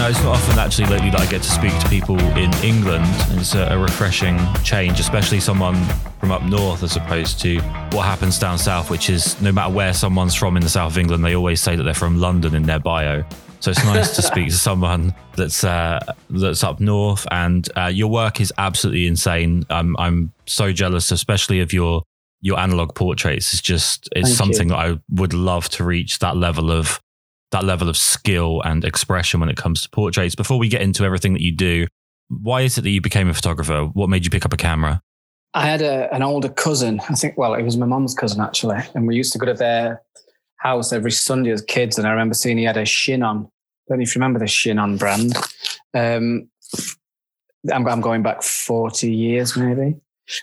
It's not often actually lately that I get to speak to people in England. It's a refreshing change, especially someone from up north as opposed to what happens down south, which is no matter where someone's from in the south of England, they always say that they're from London in their bio. So it's nice to speak to someone that's up north, and your work is absolutely insane. I'm so jealous, especially of your analog portraits. It's something that I would love to reach, that level of skill and expression when it comes to portraits. Before we get into everything that you do, why is it that you became a photographer? What made you pick up a camera? I had an older cousin, it was my mum's cousin actually. And we used to go to their house every Sunday as kids. And I remember seeing he had a Shinon. I don't know if you remember the Shinon brand. I'm going back 40 years maybe.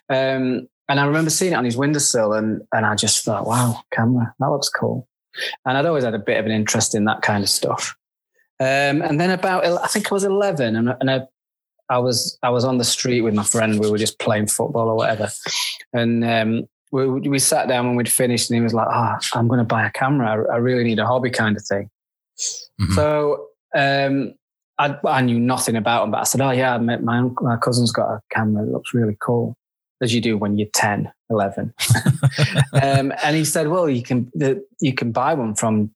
And I remember seeing it on his windowsill and I just thought, wow, camera, that looks cool. And I'd always had a bit of an interest in that kind of stuff. And then about, I think I was 11 and I was on the street with my friend. We were just playing football or whatever. And we sat down when we'd finished and he was like, I'm going to buy a camera. I really need a hobby kind of thing. Mm-hmm. So I knew nothing about him, but I said, my cousin's got a camera. It looks really cool. As you do when you're 10, 11. And he said, well, you can buy one from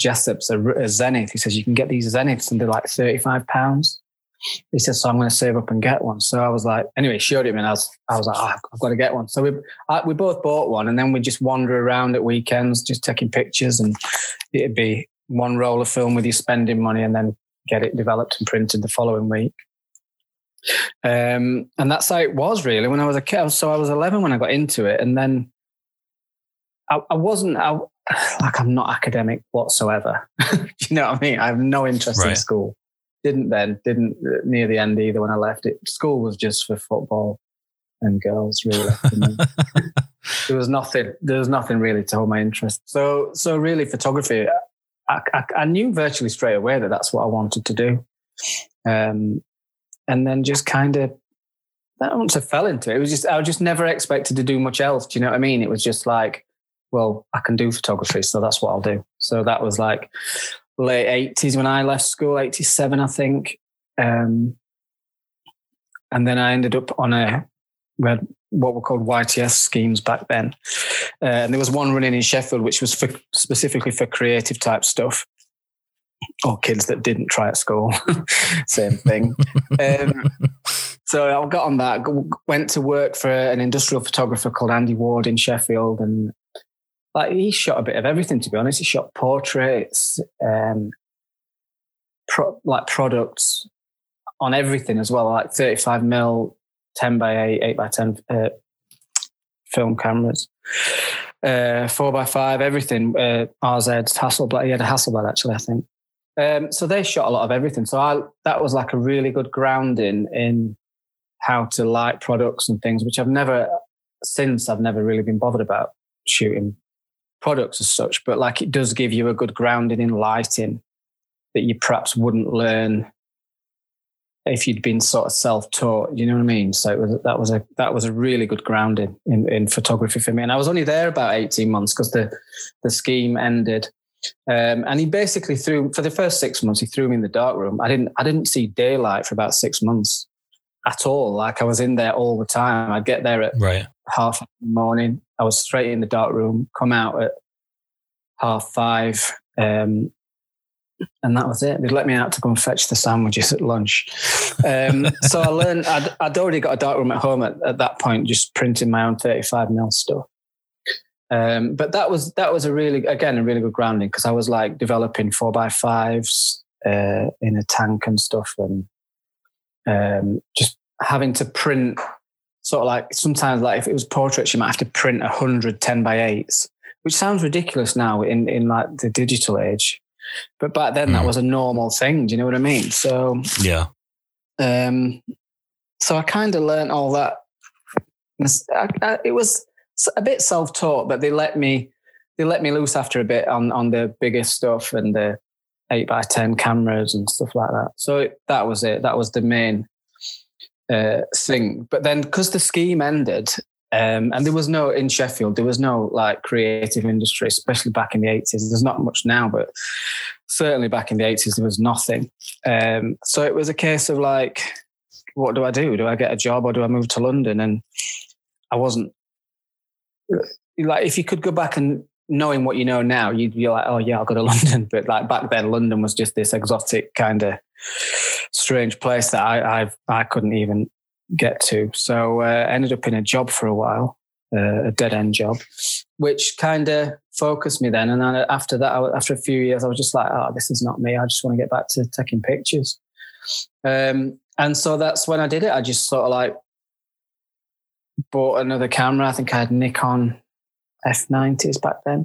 Jessop's, a Zenith. He says, you can get these Zeniths and they're like £35. He says, so I'm going to save up and get one. So I was like, anyway, showed him and I was like, I've got to get one. So we both bought one and then we just wander around at weekends, just taking pictures, and it'd be one roll of film with your spending money and then get it developed and printed the following week. And that's how it was really when I was a kid. So I was 11 when I got into it, and then I'm not academic whatsoever. You know what I mean? I have no interest in school. Didn't near the end either when I left it. School was just for football and girls really. There was nothing really to hold my interest. So really photography, I knew virtually straight away that's what I wanted to do. And then just kind of, I don't want to fell into it. It was just, I was just never expected to do much else. Do you know what I mean? It was just like, well, I can do photography, so that's what I'll do. So that was like late 80s when I left school, 87, I think. And then I ended up we had what were called YTS schemes back then. And there was one running in Sheffield, which was specifically for creative type stuff. Or kids that didn't try at school, same thing. So I got on that, went to work for an industrial photographer called Andy Ward in Sheffield, and he shot a bit of everything. To be honest, he shot portraits, products on everything as well, like 35mm, 10x8, 8x10 film cameras. 4x5, everything, RZ, Hasselblad. He had a Hasselblad actually, I think. So they shot a lot of everything. So that was like a really good grounding in how to light products and things, which I've never really been bothered about shooting products as such, but it does give you a good grounding in lighting that you perhaps wouldn't learn if you'd been sort of self-taught, you know what I mean? So that was a really good grounding in photography for me. And I was only there about 18 months because the scheme ended. And he basically for the first 6 months, he threw me in the dark room. I didn't see daylight for about 6 months at all. I was in there all the time. I'd get there at 5:30 a.m. I was straight in the dark room, come out at 5:30. And that was it. They'd let me out to go and fetch the sandwiches at lunch. So I learned, I'd already got a darkroom at home at that point, just printing my own 35mm stuff. But that was a really good grounding because I was developing 4x5s in a tank and stuff, and just having to print sort of sometimes if it was portraits, you might have to print 100 10x8s, which sounds ridiculous now in the digital age. But back then that was a normal thing. Do you know what I mean? So, yeah. So I kind of learned all that. It was a bit self-taught, but they let me loose after a bit on the bigger stuff and the 8x10 cameras and stuff like that. So that was it. That was the main thing. But then, because the scheme ended, and there was no, in Sheffield, there was no like creative industry, especially back in the 80s. There's not much now, but certainly back in the 80s, there was nothing. So it was a case of like, what do I do? Do I get a job or do I move to London? And I wasn't, like, if you could go back and knowing what you know now, you'd be like, oh yeah, I'll go to London. But like back then, London was just this exotic kind of strange place that I couldn't even get to. So I ended up in a job for a while, a dead end job, which kind of focused me then. And then after that, after a few years, I was just like, oh, this is not me. I just want to get back to taking pictures. And so that's when I did it. I just sort of like bought another camera. I think I had Nikon F90s back then.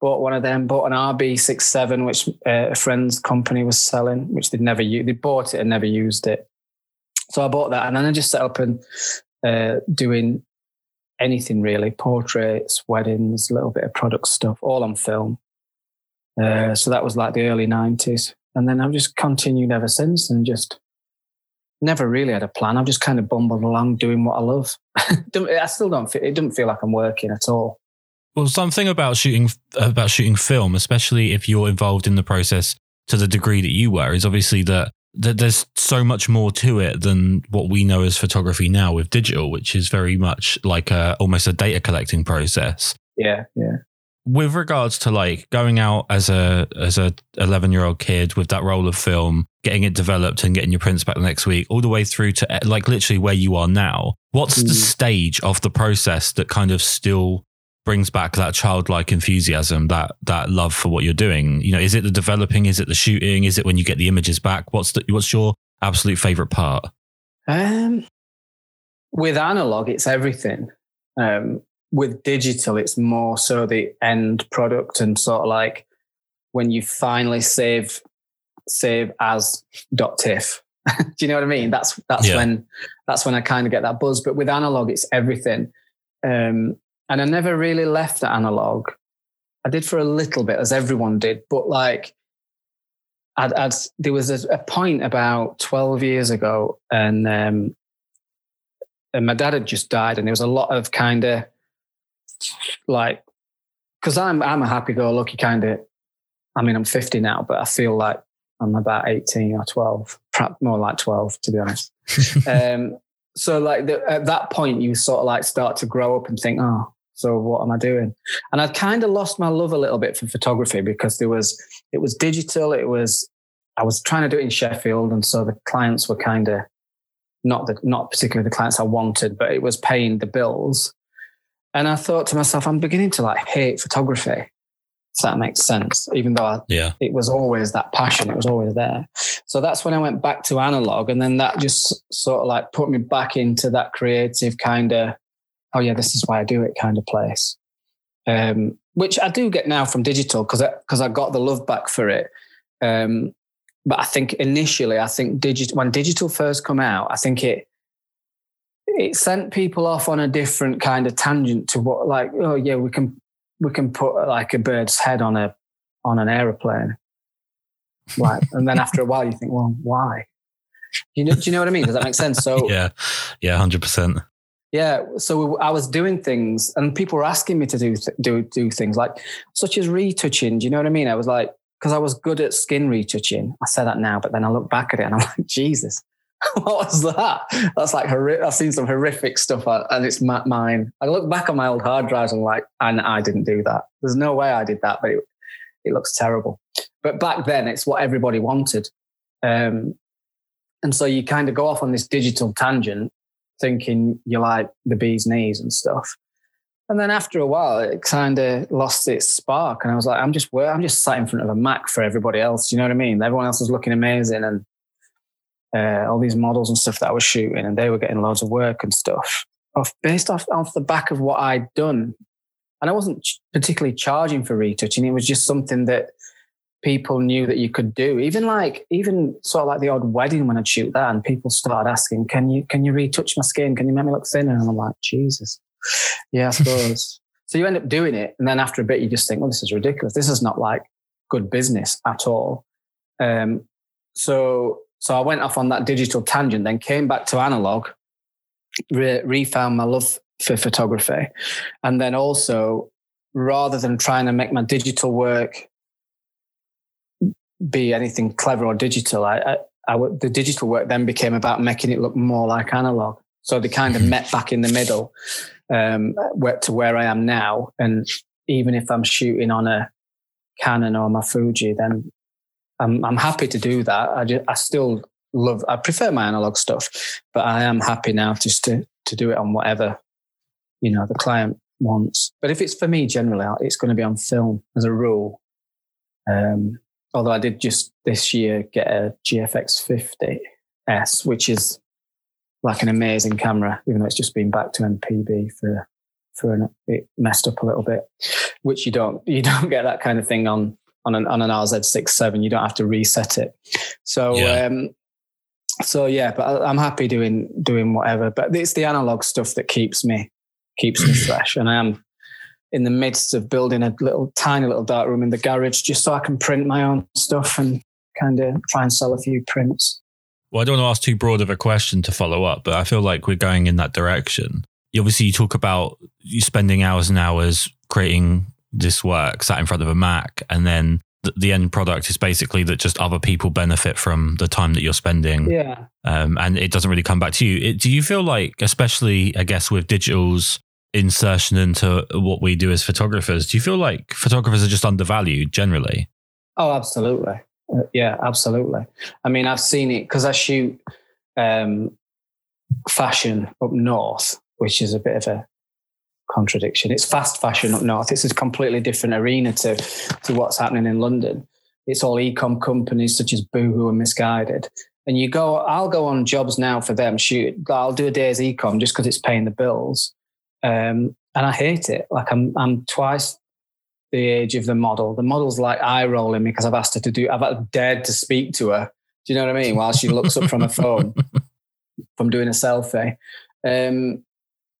Bought one of them, bought an RB67, which a friend's company was selling, which they'd never used. They bought it and never used it. So I bought that, and then I just set up and doing anything really, portraits, weddings, a little bit of product stuff, all on film. So that was like the early 90s. And then I've just continued ever since and just never really had a plan. I've just kind of bumbled along doing what I love. I still don't feel, it doesn't feel like I'm working at all. Well, something about shooting film, especially if you're involved in the process to the degree that you were, is obviously that there's so much more to it than what we know as photography now with digital, which is very much like almost a data collecting process. Yeah, yeah. With regards to like going out as a 11-year-old kid with that roll of film, getting it developed and getting your prints back the next week, all the way through to like literally where you are now, what's the stage of the process that kind of still brings back that childlike enthusiasm, that love for what you're doing? You know, is it the developing? Is it the shooting? Is it when you get the images back? What's your absolute favorite part? With analog, it's everything. With digital, it's more so the end product and sort of like when you finally save as .tiff. Do you know what I mean? That's when I kind of get that buzz. But with analog, it's everything. And I never really left the analog. I did for a little bit, as everyone did. But like, there was a point about 12 years ago, and my dad had just died, and there was a lot of kind of like, because I'm a happy-go-lucky kind of. I mean, I'm 50 now, but I feel like I'm about 18 or 12, perhaps more like 12, to be honest. So like at that point, you sort of like start to grow up and think, oh, so what am I doing? And I'd kind of lost my love a little bit for photography because it was digital. I was trying to do it in Sheffield. And so the clients were kind of not particularly the clients I wanted, but it was paying the bills. And I thought to myself, I'm beginning to like hate photography, if that makes sense, even though it was always that passion. It was always there. So that's when I went back to analog, and then that just sort of like put me back into that creative kind of, oh yeah, this is why I do it kind of place, which I do get now from digital because I got the love back for it. But I think initially, when digital first come out, I think it sent people off on a different kind of tangent to what like, oh yeah, we can put like a bird's head on an aeroplane. Right. And then after a while you think, well, why? Do you know what I mean? Does that make sense? So yeah, 100%. Yeah. So I was doing things and people were asking me to do things like such as retouching. Do you know what I mean? I was like, cause I was good at skin retouching. I say that now, but then I look back at it and I'm like, Jesus, what was that? That's like horrific. I've seen some horrific stuff and it's mine. I look back on my old hard drives and like, and I didn't do that. There's no way I did that, but it looks terrible. But back then it's what everybody wanted. And so you kind of go off on this digital tangent thinking you're like the bee's knees and stuff. And then after a while, it kind of lost its spark. And I was like, I'm just sat in front of a Mac for everybody else. You know what I mean? Everyone else was looking amazing and all these models and stuff that I was shooting, and they were getting loads of work and stuff based off the back of what I'd done. And I wasn't particularly charging for retouching. It was just something that people knew that you could do. Even sort of like the odd wedding when I'd shoot that, and people started asking, can you retouch my skin? Can you make me look thinner? And I'm like, Jesus. Yeah, I suppose. So you end up doing it, and then after a bit, you just think, well, this is ridiculous. This is not like good business at all. So I went off on that digital tangent, then came back to analog, refound my love for photography. And then also, rather than trying to make my digital work be anything clever or digital, the digital work then became about making it look more like analog. So they kind of met back in the middle, to where I am now. And even if I'm shooting on a Canon or my Fuji, then I'm happy to do that. I prefer my analog stuff, but I am happy now just to do it on whatever, you know, the client wants. But if it's for me, generally, it's going to be on film as a rule. Although I did just this year get a GFX 50S, which is like an amazing camera, even though it's just been back to MPB it messed up a little bit, which you don't get that kind of thing on an RZ67. You don't have to reset it. So, yeah. But I'm happy doing whatever, but it's the analog stuff that keeps me fresh. And I am in the midst of building a tiny little dark room in the garage just so I can print my own stuff and kind of try and sell a few prints. Well, I don't want to ask too broad of a question to follow up, but I feel like we're going in that direction. You talk about you spending hours and hours creating this work, sat in front of a Mac, and then the end product is basically that just other people benefit from the time that you're spending. Yeah. And it doesn't really come back to you. Do you feel like, especially, I guess, with digital's insertion into what we do as photographers, do you feel like photographers are just undervalued generally? Oh, absolutely. Yeah, absolutely. I mean, I've seen it because I shoot fashion up north, which is a bit of a contradiction. It's fast fashion up north. It's a completely different arena to what's happening in London. It's all e-com companies such as Boohoo and Missguided. And I'll go on jobs now for them. I'll do a day's e-com just because it's paying the bills. And I hate it. Like I'm twice the age of the model. The model's like eye rolling me because I've dared to speak to her. Do you know what I mean? While she looks up from her phone from doing a selfie.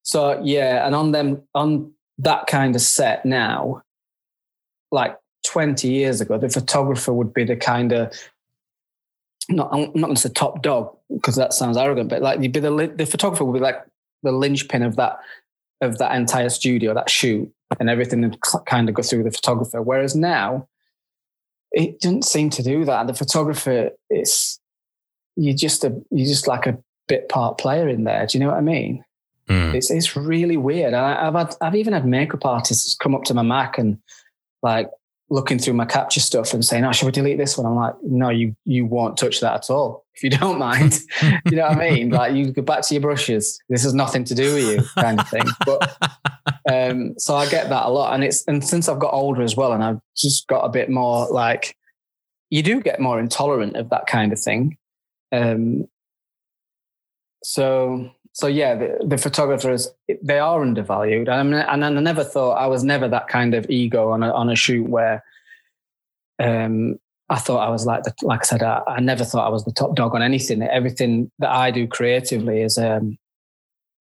So yeah, and on that kind of set now, like 20 years ago, the photographer would be the kind of, I'm not going to say top dog because that sounds arrogant, but like you'd be the photographer would be like the linchpin of that entire studio, that shoot, and everything would kind of go through the photographer. Whereas now, it doesn't seem to do that. The photographer you're just like a bit part player in there. Do you know what I mean? Mm. It's really weird. And I've even had makeup artists come up to my Mac and like looking through my capture stuff and saying, "Oh, should we delete this one?" I'm like, "No, you won't touch that at all. If you don't mind, you know what I mean? Like you go back to your brushes. This has nothing to do with you," kind of thing. But so I get that a lot, and since I've got older as well, and I've just got a bit more like, you do get more intolerant of that kind of thing. So yeah, the photographers, they are undervalued. And I never thought, I was never that kind of ego on a shoot where I thought I was I never thought I was the top dog on anything. Everything that I do creatively is,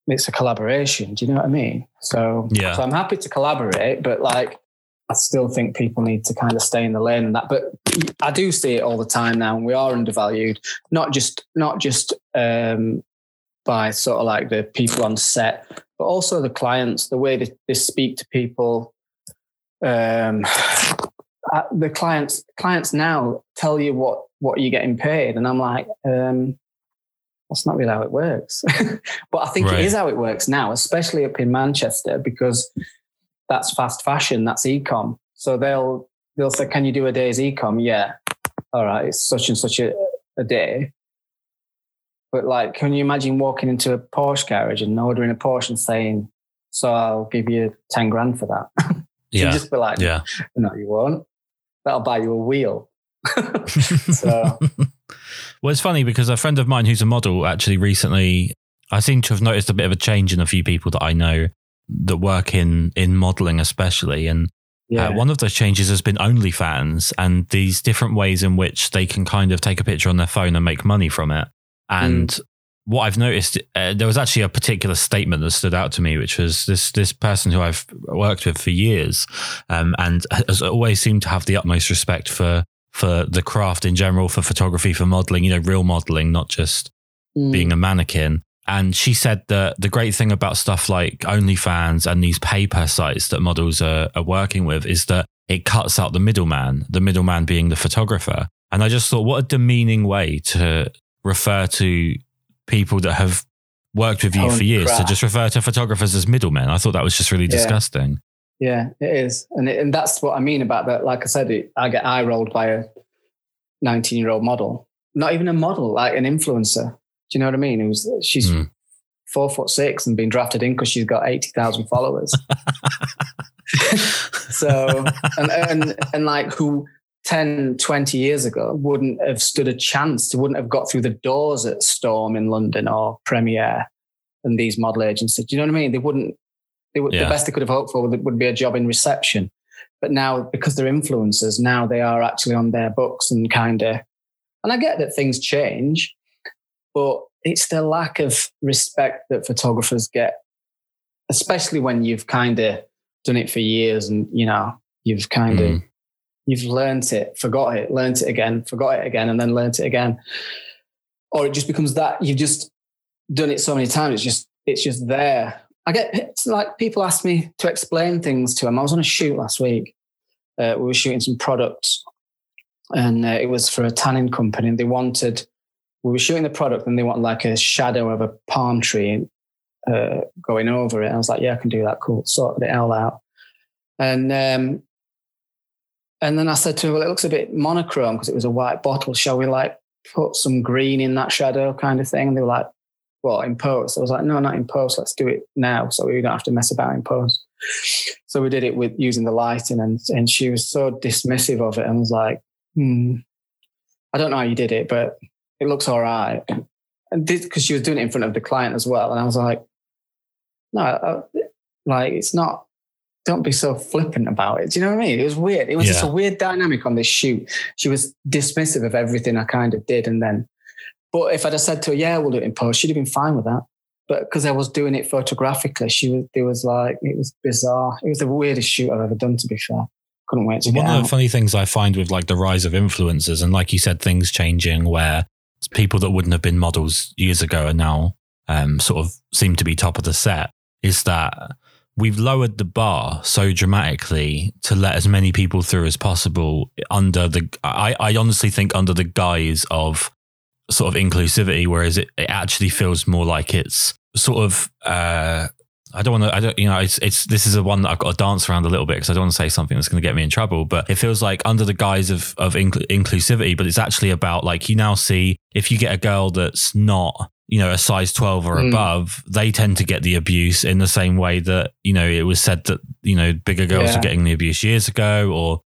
it's a collaboration. Do you know what I mean? So, yeah. So I'm happy to collaborate, but like, I still think people need to kind of stay in the lane and that, but I do see it all the time now, and we are undervalued, not just by sort of like the people on set, but also the clients, the way they speak to people. The clients now tell you what you're getting paid. And I'm like, that's not really how it works. But I think It is how it works now, especially up in Manchester, because that's fast fashion, that's e-com. So they'll say, "Can you do a day's e-com?" "Yeah." "All right, it's such and such a day." But like, can you imagine walking into a Porsche garage and ordering a Porsche and saying, "So I'll give you 10 grand for that"? Yeah. You'd just be like, "Yeah, no, you won't. That'll buy you a wheel." So, well, it's funny because a friend of mine who's a model actually recently, I seem to have noticed a bit of a change in a few people that I know that work in modeling especially. And one of those changes has been OnlyFans and these different ways in which they can kind of take a picture on their phone and make money from it. And what I've noticed, there was actually a particular statement that stood out to me, which was this person who I've worked with for years, and has always seemed to have the utmost respect for the craft in general, for photography, for modelling, you know, real modelling, not just being a mannequin. And she said that the great thing about stuff like OnlyFans and these pay-per sites that models are working with is that it cuts out the middleman being the photographer. And I just thought, what a demeaning way to refer to people that have worked with you for years, to just refer to photographers as middlemen. I thought that was just really disgusting. Yeah, it is. And that's what I mean about that. Like I said, I get eye-rolled by a 19-year-old model. Not even a model, like an influencer. Do you know what I mean? She's 4'6" and been drafted in because she's got 80,000 followers. So, and like who 10, 20 years ago wouldn't have stood a chance, wouldn't have got through the doors at Storm in London or Premier and these model agencies. Do you know what I mean? They would, the best they could have hoped for would be a job in reception. But now, because they're influencers, now they are actually on their books and and I get that things change, but it's the lack of respect that photographers get, especially when you've done it for years and, you know, you've you've learnt it, forgot it, learnt it again, forgot it again, and then learnt it again. Or it just becomes that you've just done it so many times. It's just there. It's like people ask me to explain things to them. I was on a shoot last week. We were shooting some products and it was for a tanning company, and we were shooting the product and they want like a shadow of a palm tree going over it. And I was like, yeah, I can do that. Cool. Sorted it all out. And then I said to him, well, it looks a bit monochrome because it was a white bottle. Shall we like put some green in that shadow kind of thing? And they were like, well, in post. I was like, no, not in post. Let's do it now. So we don't have to mess about in post. So we did it with using the lighting, and she was so dismissive of it and was like, I don't know how you did it, but it looks all right. And because she was doing it in front of the client as well. And I was like, no, it's not, don't be so flippant about it. Do you know what I mean? It was weird. It was just a weird dynamic on this shoot. She was dismissive of everything I did. But if I'd have said to her, yeah, we'll do it in post, she'd have been fine with that. But because I was doing it photographically, it was bizarre. It was the weirdest shoot I've ever done, to be fair. Couldn't wait to get out. One of the funny things I find with like the rise of influencers, and like you said, things changing where people that wouldn't have been models years ago are now sort of seem to be top of the set, is that we've lowered the bar so dramatically to let as many people through as possible I honestly think under the guise of sort of inclusivity, whereas it actually feels more like it's sort of, this is the one that I've got to dance around a little bit because I don't want to say something that's going to get me in trouble, but it feels like under the guise of inclusivity, but it's actually about like, you now see if you get a girl that's not, you know, a size 12 or above, they tend to get the abuse in the same way that, you know, it was said that, you know, bigger girls were getting the abuse years ago, or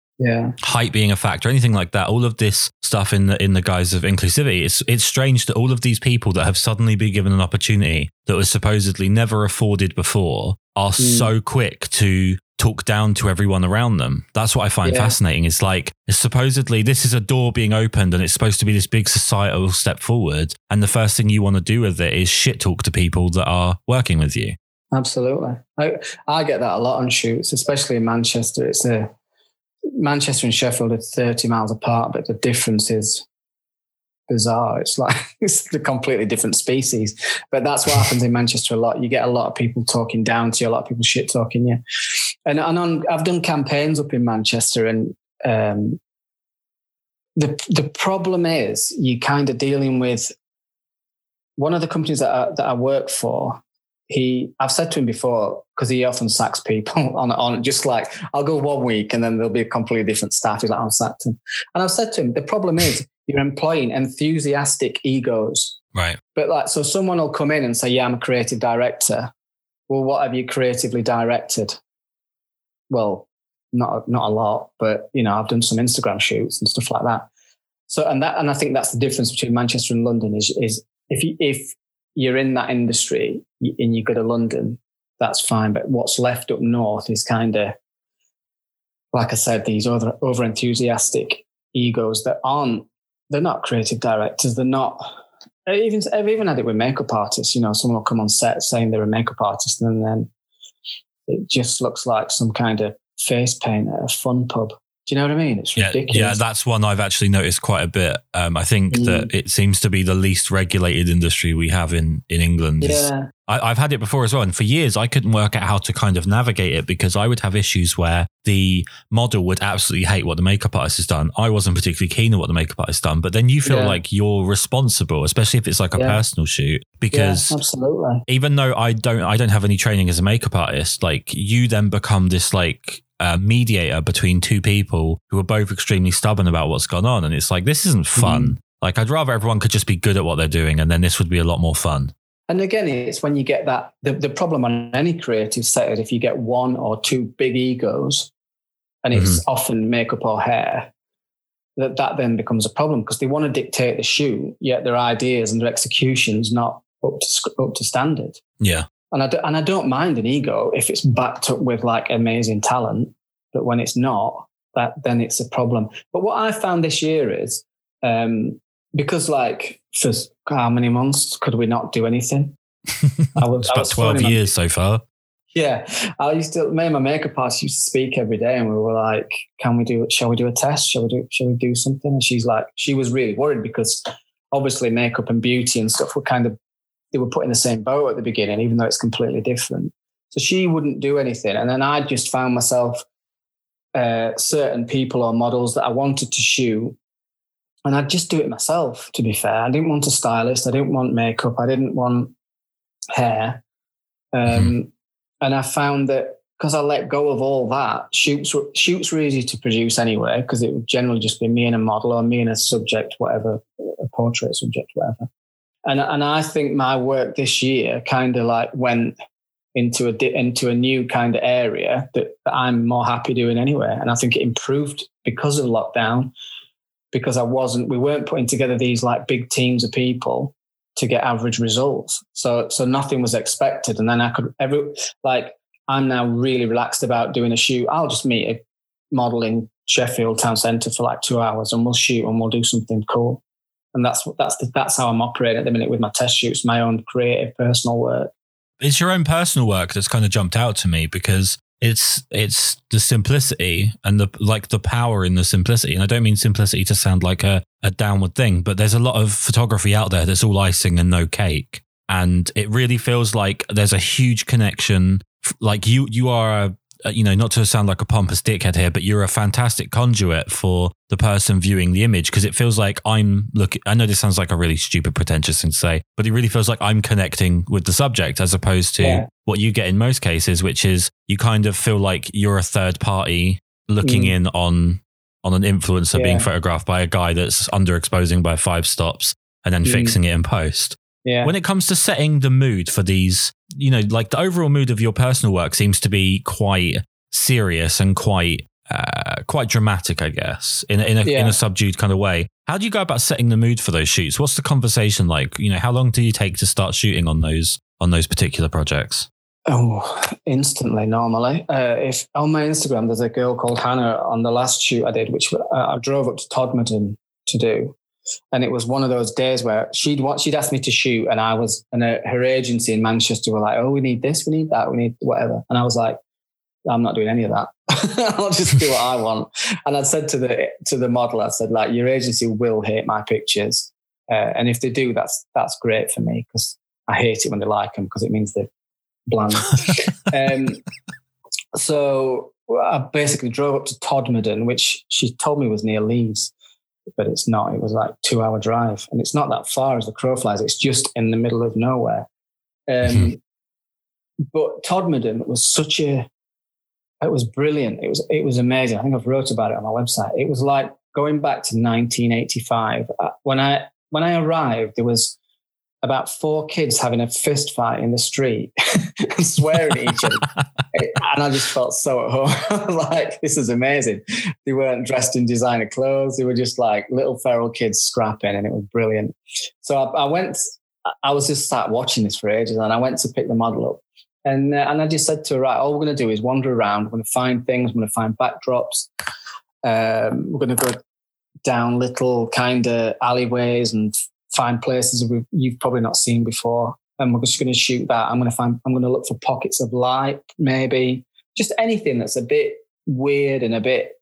height being a factor, anything like that. All of this stuff in the guise of inclusivity. It's strange that all of these people that have suddenly been given an opportunity that was supposedly never afforded before are so quick to talk down to everyone around them. That's what I find fascinating. It's like, supposedly this is a door being opened and it's supposed to be this big societal step forward. And the first thing you want to do with it is shit talk to people that are working with you. Absolutely. I get that a lot on shoots, especially in Manchester. Manchester and Sheffield are 30 miles apart, but the difference is bizarre. It's like, it's a completely different species, but that's what happens in Manchester a lot. You get a lot of people talking down to you, a lot of people shit talking you. And I've done campaigns up in Manchester, and the problem is you dealing with one of the companies that I work for. I've said to him before, because he often sacks people on just like, I'll go 1 week and then there'll be a completely different staff. He's like, I'll sack them. And I've said to him, the problem is you're employing enthusiastic egos. Right. But like, so someone will come in and say, yeah, I'm a creative director. Well, what have you creatively directed? Well, not a lot, but you know, I've done some Instagram shoots and stuff like that. So, and I think that's the difference between Manchester and London is if you're in that industry and you go to London, that's fine. But what's left up north is like I said, these over enthusiastic egos that they're not creative directors. They're not, I've even had it with makeup artists. You know, someone will come on set saying they're a makeup artist, and then it just looks like some kind of face paint at a fun pub. Do you know what I mean? It's ridiculous. Yeah, that's one I've actually noticed quite a bit. I think that it seems to be the least regulated industry we have in England. Yeah. I've had it before as well. And for years, I couldn't work out how to kind of navigate it, because I would have issues where the model would absolutely hate what the makeup artist has done. I wasn't particularly keen on what the makeup artist has done, but then you feel like you're responsible, especially if it's like a personal shoot, because absolutely. Even though I don't have any training as a makeup artist, like you then become this like, mediator between two people who are both extremely stubborn about what's gone on, and it's like, this isn't fun. Like, I'd rather everyone could just be good at what they're doing, and then this would be a lot more fun. And again, it's when you get that the problem on any creative set is if you get one or two big egos, and it's often makeup or hair, that then becomes a problem, because they want to dictate the shoot, yet their ideas and their execution's not up to standard. Yeah. And I don't mind an ego if it's backed up with like amazing talent, but when it's not, then it's a problem. But what I found this year is because like for how many months could we not do anything? It's about 12 years so far. Yeah, me and my makeup artist used to speak every day, and we were like, shall we do a test? Shall we do something? And she was really worried, because obviously makeup and beauty and stuff were kind of, they were put in the same boat at the beginning, even though it's completely different. So she wouldn't do anything. And then I just found myself certain people or models that I wanted to shoot, and I'd just do it myself, to be fair. I didn't want a stylist. I didn't want makeup. I didn't want hair. And I found that because I let go of all that, shoots were easy to produce anyway, because it would generally just be me and a model, or me and a subject, whatever, a portrait subject, whatever. And I think my work this year kind of like went into a new kind of area that I'm more happy doing anyway. And I think it improved because of lockdown, because we weren't putting together these like big teams of people to get average results. So nothing was expected. And then I'm now really relaxed about doing a shoot. I'll just meet a model in Sheffield Town Centre for like 2 hours, and we'll shoot and we'll do something cool. And that's how I'm operating at the minute with my test shoots, my own creative personal work. It's your own personal work that's kind of jumped out to me, because it's the simplicity and the power in the simplicity. And I don't mean simplicity to sound like a downward thing, but there's a lot of photography out there that's all icing and no cake. And it really feels like there's a huge connection. Like you are not to sound like a pompous dickhead here, but you're a fantastic conduit for the person viewing the image, because it feels like I know this sounds like a really stupid, pretentious thing to say, but it really feels like I'm connecting with the subject, as opposed to what you get in most cases, which is you kind of feel like you're a third party looking in on an influencer being photographed by a guy that's underexposing by 5 stops and then fixing it in post. Yeah. When it comes to setting the mood for these, like the overall mood of your personal work seems to be quite serious and quite dramatic, I guess, in a subdued kind of way. How do you go about setting the mood for those shoots? What's the conversation like? How long do you take to start shooting on those particular projects? Oh, instantly, normally. If on my Instagram, there's a girl called Hannah on the last shoot I did, which I drove up to Todmorden to do. And it was one of those days where she'd asked me to shoot, and her agency in Manchester were like, "Oh, we need this, we need that, we need whatever." And I was like, "I'm not doing any of that. I'll just do what I want." And I said to the model, I said, like, "Your agency will hate my pictures, and if they do, that's great for me, because I hate it when they like them, because it means they're bland." So I basically drove up to Todmorden, which she told me was near Leeds. But it's not. It was like 2 hour drive, and it's not that far as the crow flies. It's just in the middle of nowhere. But Todmorden was it was brilliant. It was amazing. I think I've wrote about it on my website. It was like going back to 1985. When I arrived, there was about 4 kids having a fist fight in the street and swearing at each other. And I just felt so at home. Like, this is amazing. They weren't dressed in designer clothes. They were just like little feral kids scrapping, and it was brilliant. So I was just sat watching this for ages, and I went to pick the model up. And I just said to her, right, all we're going to do is wander around. We're going to find things. We're going to find backdrops. We're going to go down little kind of alleyways and find places you've probably not seen before. And we're just going to shoot that. I'm going to look for pockets of light, maybe just anything that's a bit weird and a bit,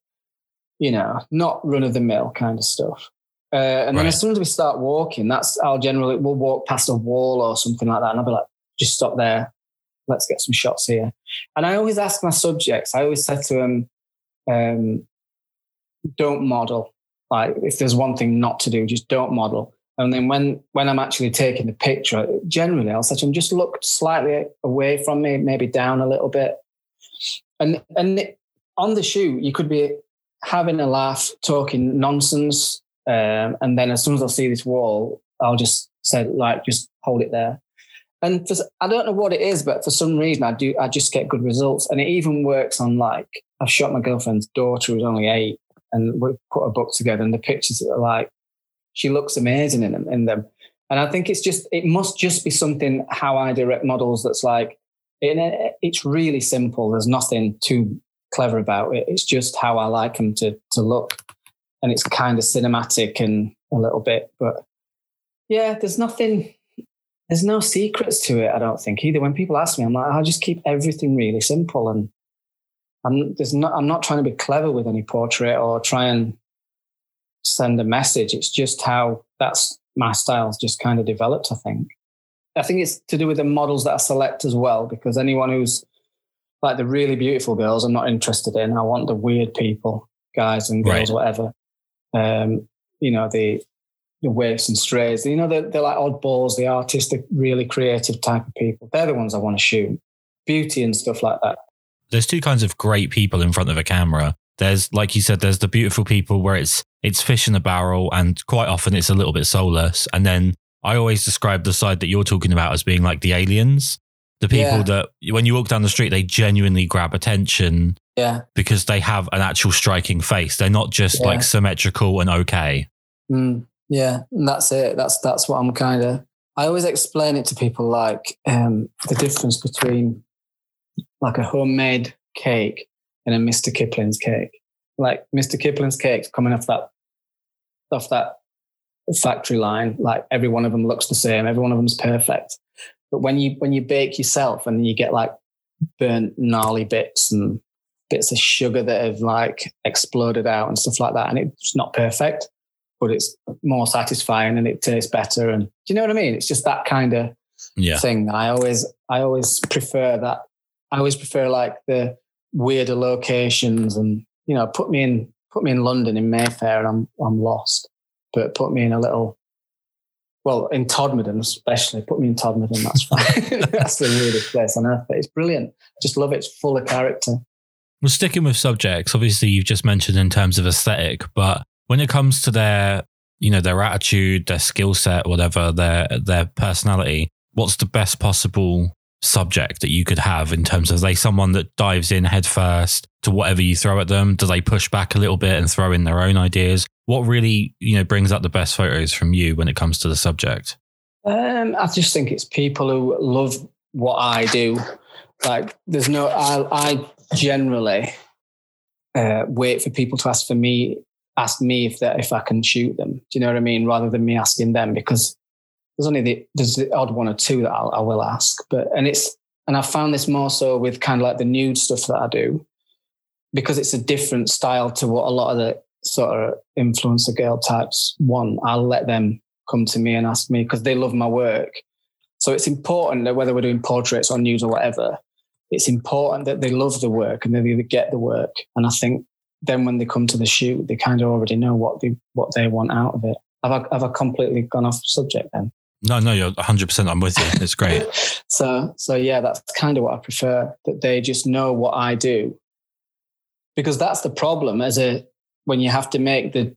not run of the mill kind of stuff. Then as soon as we start walking, we'll walk past a wall or something like that. And I'll be like, just stop there. Let's get some shots here. And I always ask my subjects, I always say to them, don't model. Like if there's one thing not to do, just don't model. And then when I'm actually taking the picture, generally I'll say to them, just look slightly away from me, maybe down a little bit. And on the shoot, you could be having a laugh, talking nonsense. And then as soon as I see this wall, I'll just say, just hold it there. And I don't know what it is, but for some reason I just get good results. And it even works on I've shot my girlfriend's daughter who's only 8 and we put a book together and the pictures are she looks amazing in them. And I think it must just be something how I direct models. That's it's really simple. There's nothing too clever about it. It's just how I like them to look. And it's kind of cinematic and a little bit, but yeah, there's no secrets to it, I don't think, either. When people ask me, I'm I just keep everything really simple, and I'm not trying to be clever with any portrait or try and send a message. It's just how my style's just kind of developed, I think. I think it's to do with the models that I select as well, because anyone who's the really beautiful girls, I'm not interested in. I want the weird people, guys and girls, whatever. The waifs and strays, they're like oddballs, the artistic, really creative type of people. They're the ones I want to shoot. Beauty and stuff like that. There's two kinds of great people in front of a camera. There's, like you said, there's the beautiful people where it's fish in a barrel and quite often it's a little bit soulless. And then I always describe the side that you're talking about as being the aliens, the people that when you walk down the street, they genuinely grab attention because they have an actual striking face. They're not just symmetrical and okay. Mm. Yeah, and that's it. That's what I'm kind of... I always explain it to people, the difference between, a homemade cake and a Mr. Kipling's cake. Mr. Kipling's cake's coming off that factory line. Every one of them looks the same. Every one of them's perfect. But when you bake yourself and you get, burnt, gnarly bits and bits of sugar that have, exploded out and stuff like that, and it's not perfect, but it's more satisfying and it tastes better. And do you know what I mean? It's just that kind of thing. I always prefer that. I always prefer the weirder locations and, put me in London in Mayfair and I'm lost, but put me in in Todmorden, especially put me in Todmorden. That's fine. That's the weirdest place on earth, but it's brilliant. I just love it. It's full of character. Well, sticking with subjects, obviously you've just mentioned in terms of aesthetic, but when it comes to their, their attitude, their skill set, whatever, their personality, what's the best possible subject that you could have in terms of, are they someone that dives in headfirst to whatever you throw at them? Do they push back a little bit and throw in their own ideas? What really, brings out the best photos from you when it comes to the subject? I just think it's people who love what I do. I generally wait for people to ask me if I can shoot them. Do you know what I mean? Rather than me asking them, because there's the odd one or two that I will ask. And I found this more so with kind of the nude stuff that I do, because it's a different style to what a lot of the sort of influencer girl types want. I'll let them come to me and ask me because they love my work. So it's important that whether we're doing portraits or nudes or whatever, it's important that they love the work and they get the work. And I think then when they come to the shoot, they kind of already know what they want out of it. Have I completely gone off subject then? No, you're 100%. I'm with you. It's great. So yeah, that's kind of what I prefer, that they just know what I do, because that's the problem when you have to make the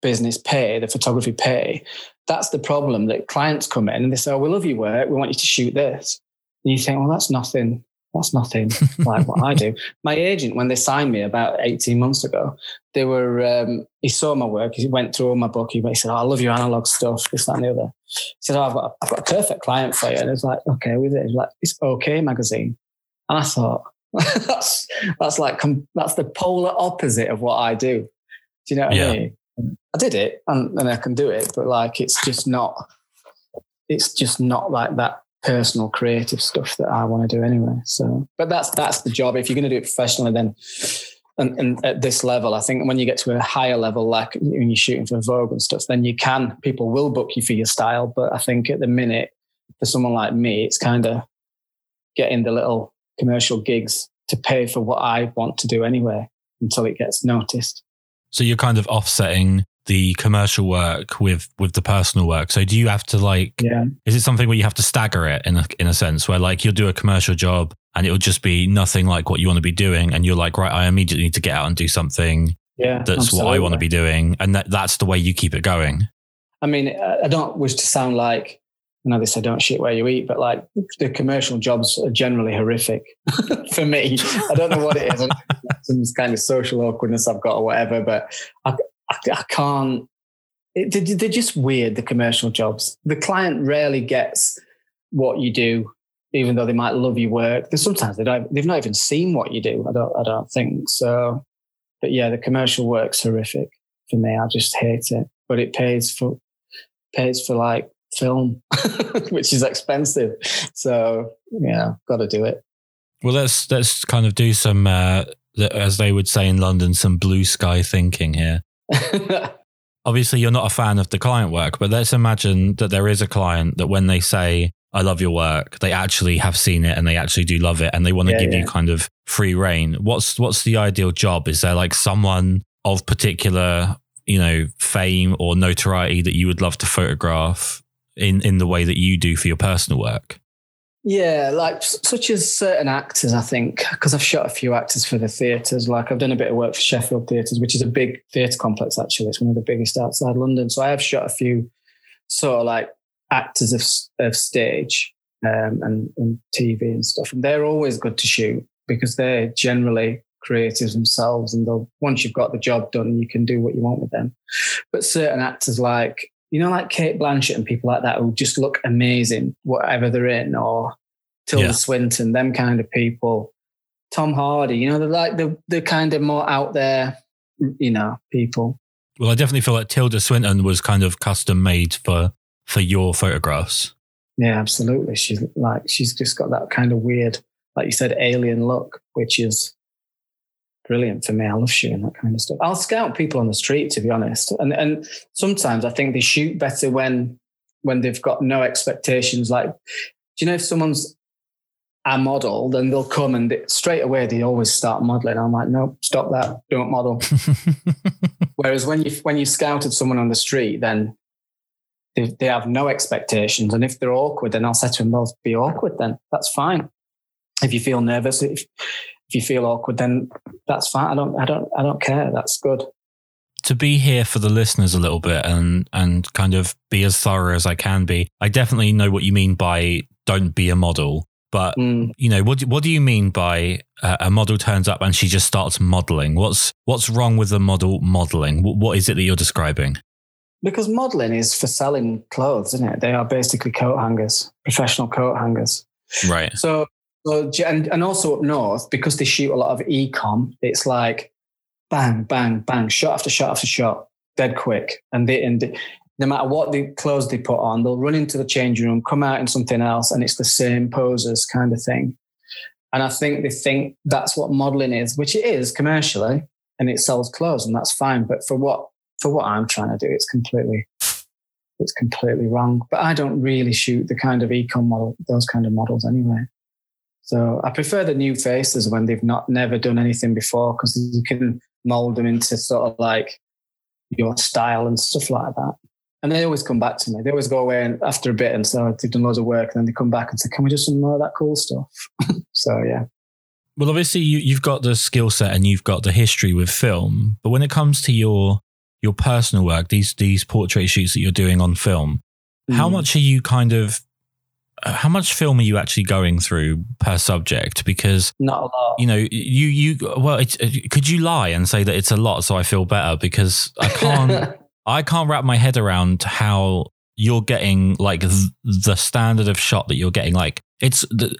business pay, the photography pay. That's the problem, that clients come in and they say, "Oh, we love your work. We want you to shoot this," and you think, "Well, that's nothing." That's nothing like what I do. My agent, when they signed me about 18 months ago, they were, he saw my work. He went through all my book. He said, "Oh, I love your analog stuff, this, that, and the other." He said, "Oh, I've got a perfect client for you." And it was okay with it. He was "It's OK Magazine." And I thought, that's the polar opposite of what I do. Do you know what I mean? I did it and I can do it, but like it's just not like that personal creative stuff that I want to do anyway. So, but that's the job. If you're going to do it professionally, then and at this level, I think when you get to a higher level, like when you're shooting for Vogue and stuff, then people will book you for your style. But I think at the minute, for someone like me, it's kind of getting the little commercial gigs to pay for what I want to do anyway until it gets noticed. So you're kind of offsetting the commercial work with the personal work. So do you have to is it something where you have to stagger it in a sense where like you'll do a commercial job and it'll just be nothing like what you want to be doing. And you're like, right, I immediately need to get out and do something. Yeah, that's absolutely what I want to be doing. And that's the way you keep it going. I mean, I don't wish to sound like, I know they say don't shit where you eat, but like the commercial jobs are generally horrific for me. I don't know what it is. Some kind of social awkwardness I've got or whatever, but I can't. They're just weird, the commercial jobs. The client rarely gets what you do, even though they might love your work. Sometimes they've not even seen what you do, I don't think. So, but yeah, the commercial work's horrific for me. I just hate it. But it pays for like film, which is expensive. So, yeah, got to do it. Well, let's kind of do some, as they would say in London, some blue sky thinking here. Obviously you're not a fan of the client work, but let's imagine that there is a client that when they say I love your work, they actually have seen it and they actually do love it and they want to give you kind of free rein. What's the ideal job? Is there like someone of particular, you know, fame or notoriety that you would love to photograph in the way that you do for your personal work? Yeah, like such as certain actors, I think, because I've shot a few actors for the theatres. Like I've done a bit of work for Sheffield Theatres, which is a big theatre complex, actually. It's one of the biggest outside London. So I have shot a few sort of like actors of stage and TV and stuff. And they're always good to shoot because they're generally creatives themselves. And once you've got the job done, you can do what you want with them. But certain actors like, you know, like Kate Blanchett and people like that who just look amazing, whatever they're in, or Tilda Swinton, them kind of people. Tom Hardy, you know, they're like the kind of more out there, you know, people. Well, I definitely feel like Tilda Swinton was kind of custom made for your photographs. Yeah, absolutely. She's just got that kind of weird, like you said, alien look, which is brilliant for me. I love shooting that kind of stuff. I'll scout people on the street, to be honest. And sometimes I think they shoot better when they've got no expectations. Like, do you know, if someone's a model, then they'll come and straight away, they always start modeling. I'm like, no, stop that. Don't model. Whereas when you've scouted someone on the street, then they have no expectations. And if they're awkward, then I'll say to them, well, be awkward then. That's fine. If you feel nervous, if you feel awkward, then that's fine. I don't care. That's good. To be here for the listeners a little bit and kind of be as thorough as I can be, I definitely know what you mean by don't be a model. But, you know, what do you mean by a model turns up and she just starts modeling? What's wrong with the model modeling? What is it that you're describing? Because modeling is for selling clothes, isn't it? They are basically coat hangers, professional coat hangers. Right. So, and also up north, because they shoot a lot of e-com, it's like bang, bang, bang, shot after shot after shot, dead quick. And no matter what the clothes they put on, they'll run into the changing room, come out in something else, and it's the same poses kind of thing. And I think they think that's what modelling is, which it is commercially, and it sells clothes, and that's fine. But for what I'm trying to do, it's completely wrong. But I don't really shoot the kind of e-com model, those kind of models anyway. So I prefer the new faces when they've never done anything before, because you can mold them into sort of like your style and stuff like that. And they always come back to me. They always go away and after a bit, and so they've done loads of work, and then they come back and say, can we just do more of that cool stuff? So, yeah. Well, obviously you've got the skill set and you've got the history with film, but when it comes to your personal work, these portrait shoots that you're doing on film, how much film are you actually going through per subject? Because not a lot, you know. Could you lie and say that it's a lot so I feel better? Because I can't. I can't wrap my head around how you're getting like the standard of shot that you're getting. Like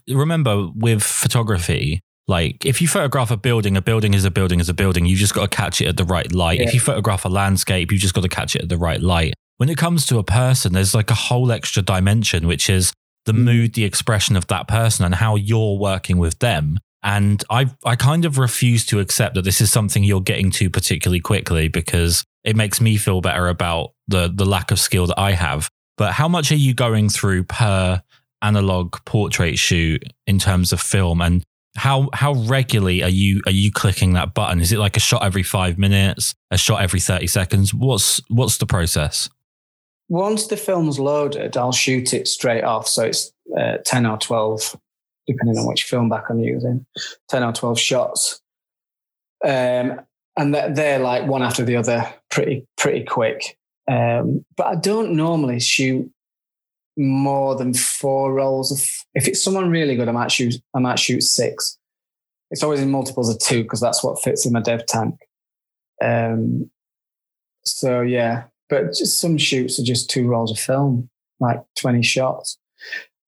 remember with photography, Like, if you photograph a building is a building is a building. You just got to catch it at the right light. Yeah. If you photograph a landscape, you just got to catch it at the right light. When it comes to a person, there's like a whole extra dimension, which is the mood, the expression of that person and how you're working with them. And I kind of refuse to accept that this is something you're getting to particularly quickly, because it makes me feel better about the lack of skill that I have. But how much are you going through per analog portrait shoot in terms of film, and how regularly are you clicking that button? Is it like a shot every 5 minutes, a shot every 30 seconds? What's the process? Once the film's loaded, I'll shoot it straight off. So it's 10 or 12, depending on which film back I'm using, 10 or 12 shots. And they're like one after the other, pretty quick. But I don't normally shoot more than 4 rolls. If it's someone really good, I might shoot 6. It's always in multiples of 2 because that's what fits in my dev tank. So yeah, but just some shoots are just 2 rolls of film, like 20 shots.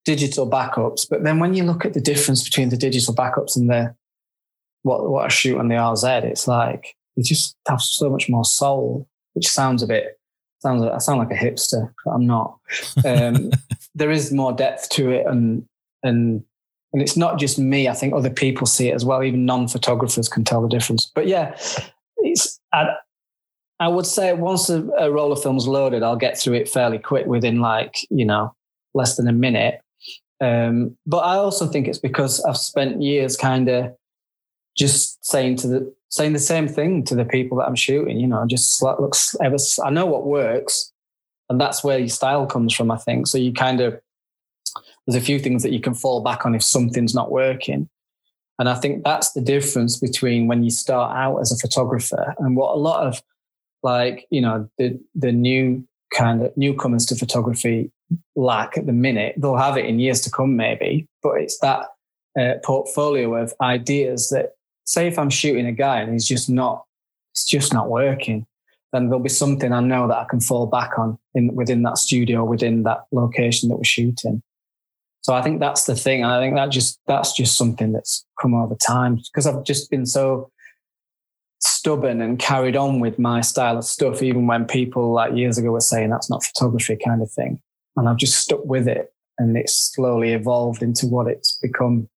Digital backups, but then when you look at the difference between the digital backups and the what I shoot on the RZ, it's like you just have so much more soul, which I sound like a hipster, but I'm not. There is more depth to it, and it's not just me. I think other people see it as well. Even non-photographers can tell the difference. But yeah, I would say once a roll of film's loaded, I'll get through it fairly quick, within less than a minute. But I also think it's because I've spent years kind of just saying the same thing to the people that I'm shooting, just I know what works, and that's where your style comes from, I think. So you there's a few things that you can fall back on if something's not working. And I think that's the difference between when you start out as a photographer and what a lot of the new kind of newcomers to photography lack at the minute. They'll have it in years to come maybe, but it's that portfolio of ideas that, say if I'm shooting a guy and it's just not working, then there'll be something I know that I can fall back on within that studio, within that location that we're shooting. So I think that's the thing. And I think that's just something that's come over time, because I've just been so stubborn and carried on with my style of stuff, even when people like years ago were saying that's not photography kind of thing. And I've just stuck with it, and it's slowly evolved into what it's become.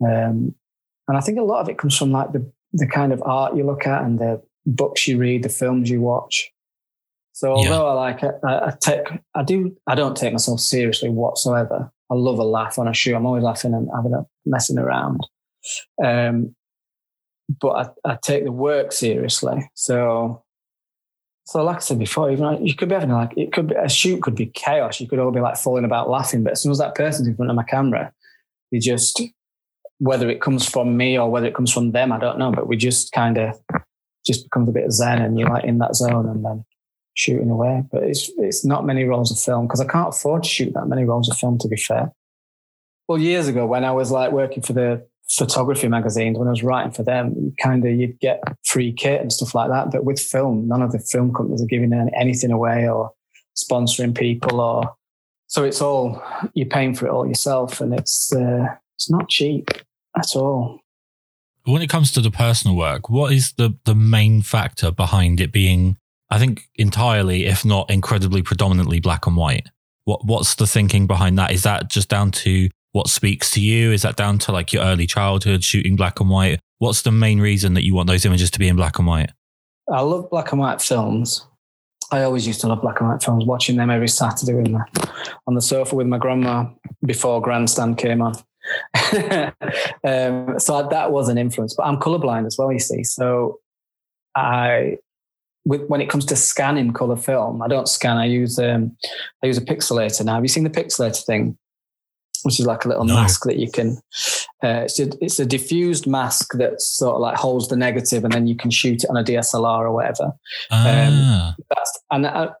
And I think a lot of it comes from like the kind of art you look at and the books you read, the films you watch. So although I don't take myself seriously whatsoever. I love a laugh on a shoot. I'm always laughing and having messing around. But I take the work seriously. So like I said before, even you could be having a shoot could be chaos. You could all be like falling about laughing, but as soon as that person's in front of my camera, they just, whether it comes from me or whether it comes from them, I don't know, but we just kind of becomes a bit of zen, and you're like in that zone and then shooting away. But it's not many rolls of film, because I can't afford to shoot that many rolls of film, to be fair. Well, years ago when I was like working for the photography magazines, when I was writing for them, you'd get free kit and stuff like that. But with film, none of the film companies are giving anything away or sponsoring people, or so it's all, you're paying for it all yourself, and it's not cheap at all. When it comes to the personal work, what is the main factor behind it being, I think, entirely, if not incredibly predominantly black and white? What's the thinking behind that? Is that just down to what speaks to you? Is that down to like your early childhood shooting black and white? What's the main reason that you want those images to be in black and white? I love black and white films. I always used to love black and white films, watching them every Saturday on the sofa with my grandma before Grandstand came on. So that was an influence, but I'm colourblind as well, you see. So when it comes to scanning colour film, I don't scan. I use a pixelator now. Have you seen the pixelator thing? Which is like a little mask that you can, it's a diffused mask that sort of like holds the negative, and then you can shoot it on a DSLR or whatever.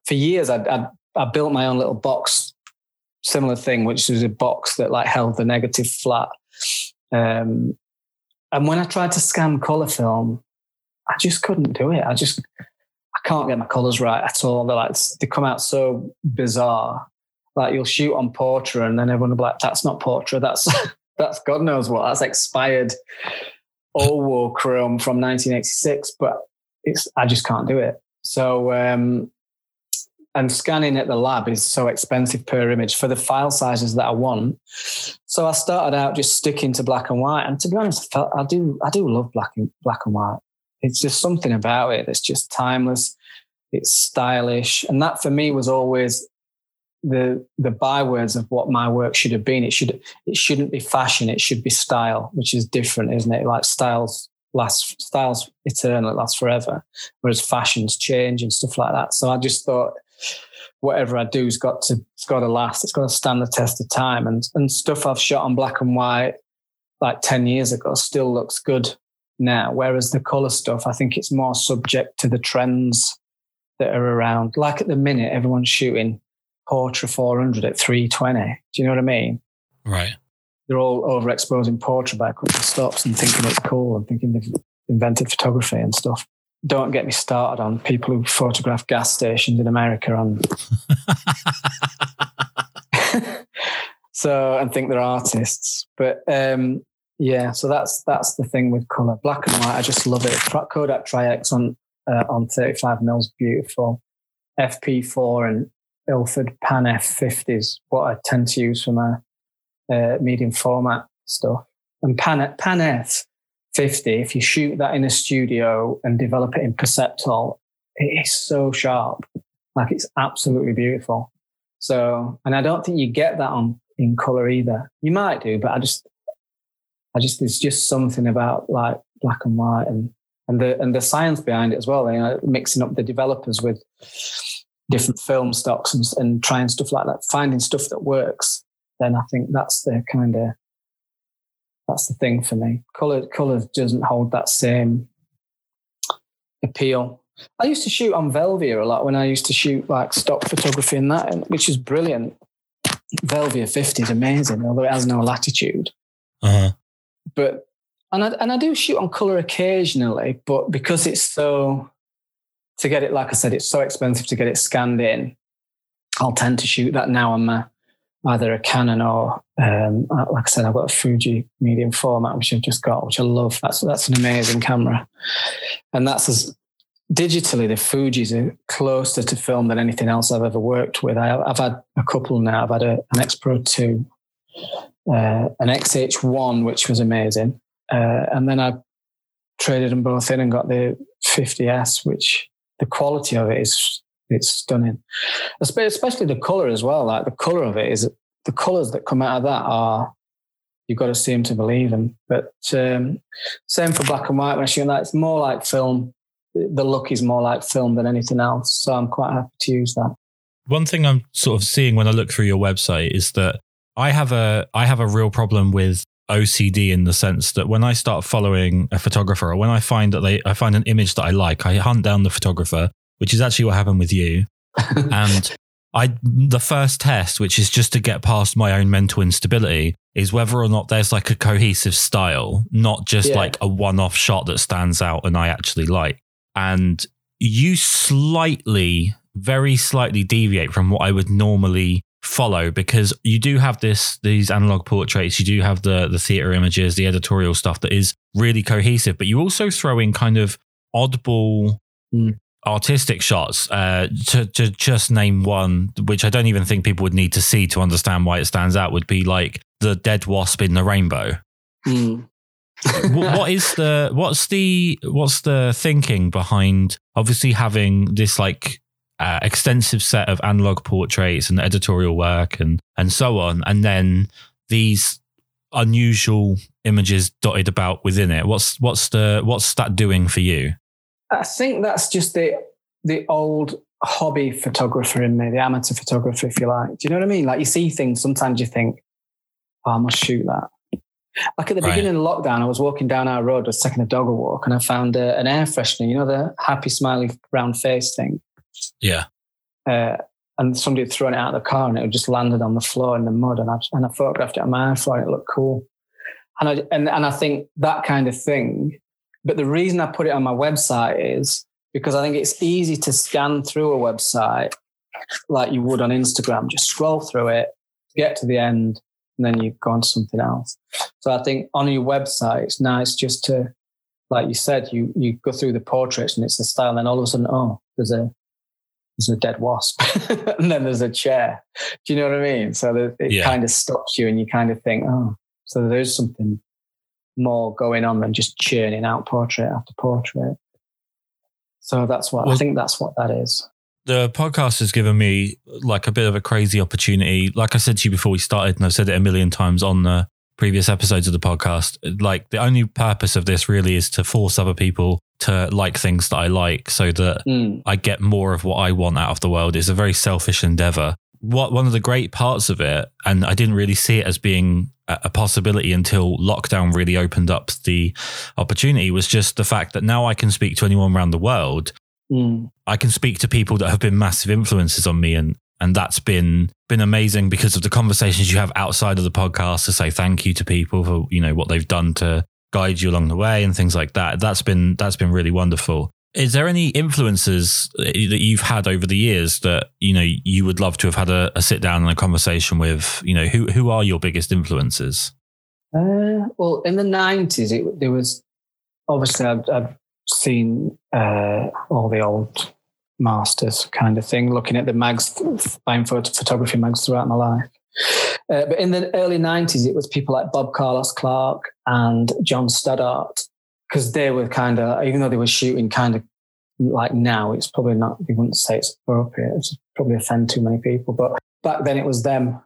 For years I built my own little box, similar thing, which was a box that like held the negative flat. And when I tried to scan color film, I just couldn't do it. I can't get my colors right at all. They come out so bizarre. Like you'll shoot on Portra and then everyone will be like, that's not Portra, that's that's God knows what. That's expired Olwo chrome from 1986, but it's, I just can't do it. So, and scanning at the lab is so expensive per image for the file sizes that I want. So I started out just sticking to black and white. And to be honest, I do love black and white. It's just something about it that's just timeless. It's stylish. And that for me was always the bywords of what my work should have been. It shouldn't be fashion. It should be style, which is different, isn't it? Like style's eternal, it lasts forever. Whereas fashions change and stuff like that. So I just thought whatever I do has got to last. It's got to stand the test of time. And stuff I've shot on black and white like 10 years ago still looks good now. Whereas the colour stuff, I think it's more subject to the trends that are around. Like at the minute, everyone's shooting Portra 400 at 320. Do you know what I mean? Right. They're all overexposing Portra by a couple of stops and thinking it's cool and thinking they've invented photography and stuff. Don't get me started on people who photograph gas stations in America on so and think they're artists. But so that's the thing with colour. Black and white, I just love it. Kodak Tri-X on 35mm's beautiful. FP4 and Ilford Pan F50s, what I tend to use for my medium format stuff. And Pan F50, if you shoot that in a studio and develop it in Perceptol, it is so sharp. Like, it's absolutely beautiful. So, and I don't think you get that in colour either. You might do, but I just there's just something about like black and white and the science behind it as well. You know, mixing up the developers with different film stocks and trying stuff like that, finding stuff that works. Then I think that's the thing for me. Colour doesn't hold that same appeal. I used to shoot on Velvia a lot when I used to shoot like stock photography and that, which is brilliant. Velvia 50 is amazing, although it has no latitude. Uh-huh. But and I do shoot on colour occasionally, but because it's so, to get it, like I said, it's so expensive to get it scanned in, I'll tend to shoot that now on my either a Canon or, like I said, I've got a Fuji medium format, which I've just got, which I love. That's an amazing camera. And that's as digitally, the Fujis are closer to film than anything else I've ever worked with. I've had a couple now. I've had an X-Pro2, an XH1, which was amazing. And then I traded them both in and got the 50S, which the quality of it is... it's stunning, especially the color as well. Like the color of it is, the colors that come out of that are, you've got to see them to believe them. But same for black and white. When I shoot that, it's more like film. The look is more like film than anything else. So I'm quite happy to use that. One thing I'm sort of seeing when I look through your website is that I have a real problem with OCD, in the sense that when I start following a photographer, or when I find an image that I like, I hunt down the photographer, which is actually what happened with you. And the first test, which is just to get past my own mental instability, is whether or not there's like a cohesive style, not just like a one-off shot that stands out and I actually like. And you slightly, very slightly deviate from what I would normally follow, because you do have these analog portraits, you do have the theatre images, the editorial stuff that is really cohesive, but you also throw in kind of oddball... Mm. Artistic shots, to just name one, which I don't even think people would need to see to understand why it stands out, would be like the dead wasp in the rainbow. Mm. What's the thinking behind obviously having this like extensive set of analog portraits and editorial work and so on, and then these unusual images dotted about within it? What's that doing for you? I think that's just the old hobby photographer in me, the amateur photographer, if you like. Do you know what I mean? Like, you see things, sometimes you think, oh, I must shoot that. Like at the beginning of lockdown, I was walking down our road, I was taking a dog a walk, and I found an air freshener, you know, the happy, smiley, round face thing? Yeah. And somebody had thrown it out of the car and it had just landed on the floor in the mud, and I photographed it on my iPhone and it looked cool. And I think that kind of thing. But the reason I put it on my website is because I think it's easy to scan through a website like you would on Instagram. Just scroll through it, get to the end, and then you go on to something else. So I think on your website, it's nice just to, like you said, you go through the portraits and it's the style, and all of a sudden, oh, there's a dead wasp and then there's a chair. Do you know what I mean? So it kind of stops you and you kind of think, oh, so there's something more going on than just churning out portrait after portrait. So I think that's what that is. The podcast has given me like a bit of a crazy opportunity. Like I said to you before we started, and I've said it a million times on the previous episodes of the podcast, like the only purpose of this really is to force other people to like things that I like so that I get more of what I want out of the world. It's a very selfish endeavor. One of the great parts of it, and I didn't really see it as being a possibility until lockdown really opened up the opportunity, was just the fact that now I can speak to anyone around the world. I can speak to people that have been massive influences on me, and that's been amazing because of the conversations you have outside of the podcast to say thank you to people for, you know, what they've done to guide you along the way and things like that. That's been really wonderful. Is there any influences that you've had over the years that, you know, you would love to have had a sit down and a conversation with? You know, who are your biggest influences? Well, in the 90s, there was obviously I've seen all the old masters kind of thing, looking at the mags, buying photography mags throughout my life. But in the early 90s, it was people like Bob Carlos Clark and John Stoddart, because they were kind of, even though they were shooting kind of like now, it's probably not, you wouldn't say it's appropriate, it probably offend too many people, but back then it was them.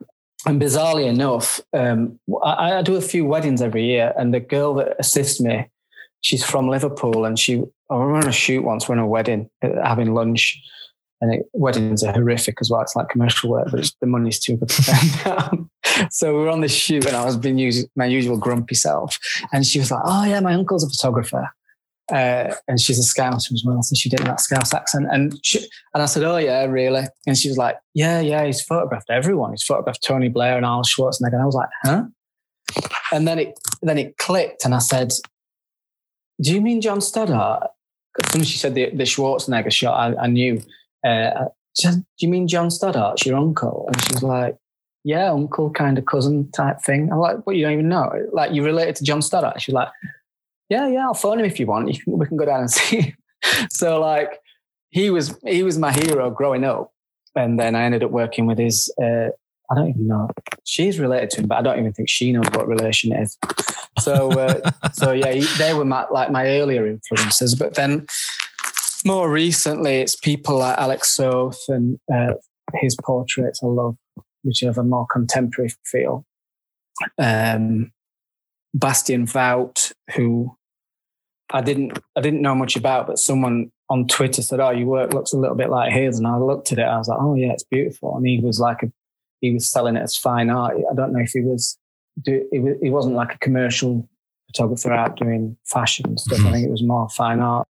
And bizarrely enough, I do a few weddings every year, and the girl that assists me, she's from Liverpool, and I remember a shoot once, we're on a wedding, having lunch, and weddings are horrific as well. It's like commercial work, but the money's too good to spend. So we were on this shoot and I was being my usual grumpy self. And she was like, oh yeah, my uncle's a photographer. And she's a Scouser as well. So she did that Scouse accent. And I said, oh yeah, really? And she was like, yeah, he's photographed everyone. He's photographed Tony Blair and Arnold Schwarzenegger. And I was like, huh? And then it clicked, and I said, do you mean John Stoddart? As soon as she said the Schwarzenegger shot, I knew. She said, do you mean John Stoddart, your uncle? And she was like, yeah, uncle, kind of cousin type thing. I'm like, what, you don't even know? Like, you related to John Stoddart? She's like, yeah, I'll phone him if you want. We can go down and see him. So like, he was my hero growing up. And then I ended up working with his, I don't even know. She's related to him, but I don't even think she knows what relation it is. So yeah, they were my earlier influences. But then more recently, it's people like Alex Soth and his portraits I love, which have a more contemporary feel. Bastian Vout, who I didn't know much about, but someone on Twitter said, "Oh, your work looks a little bit like his," and I looked at it. I was like, "Oh yeah, it's beautiful." And he was selling it as fine art. I don't know if he was. It wasn't like a commercial photographer out doing fashion stuff. I think it was more fine art.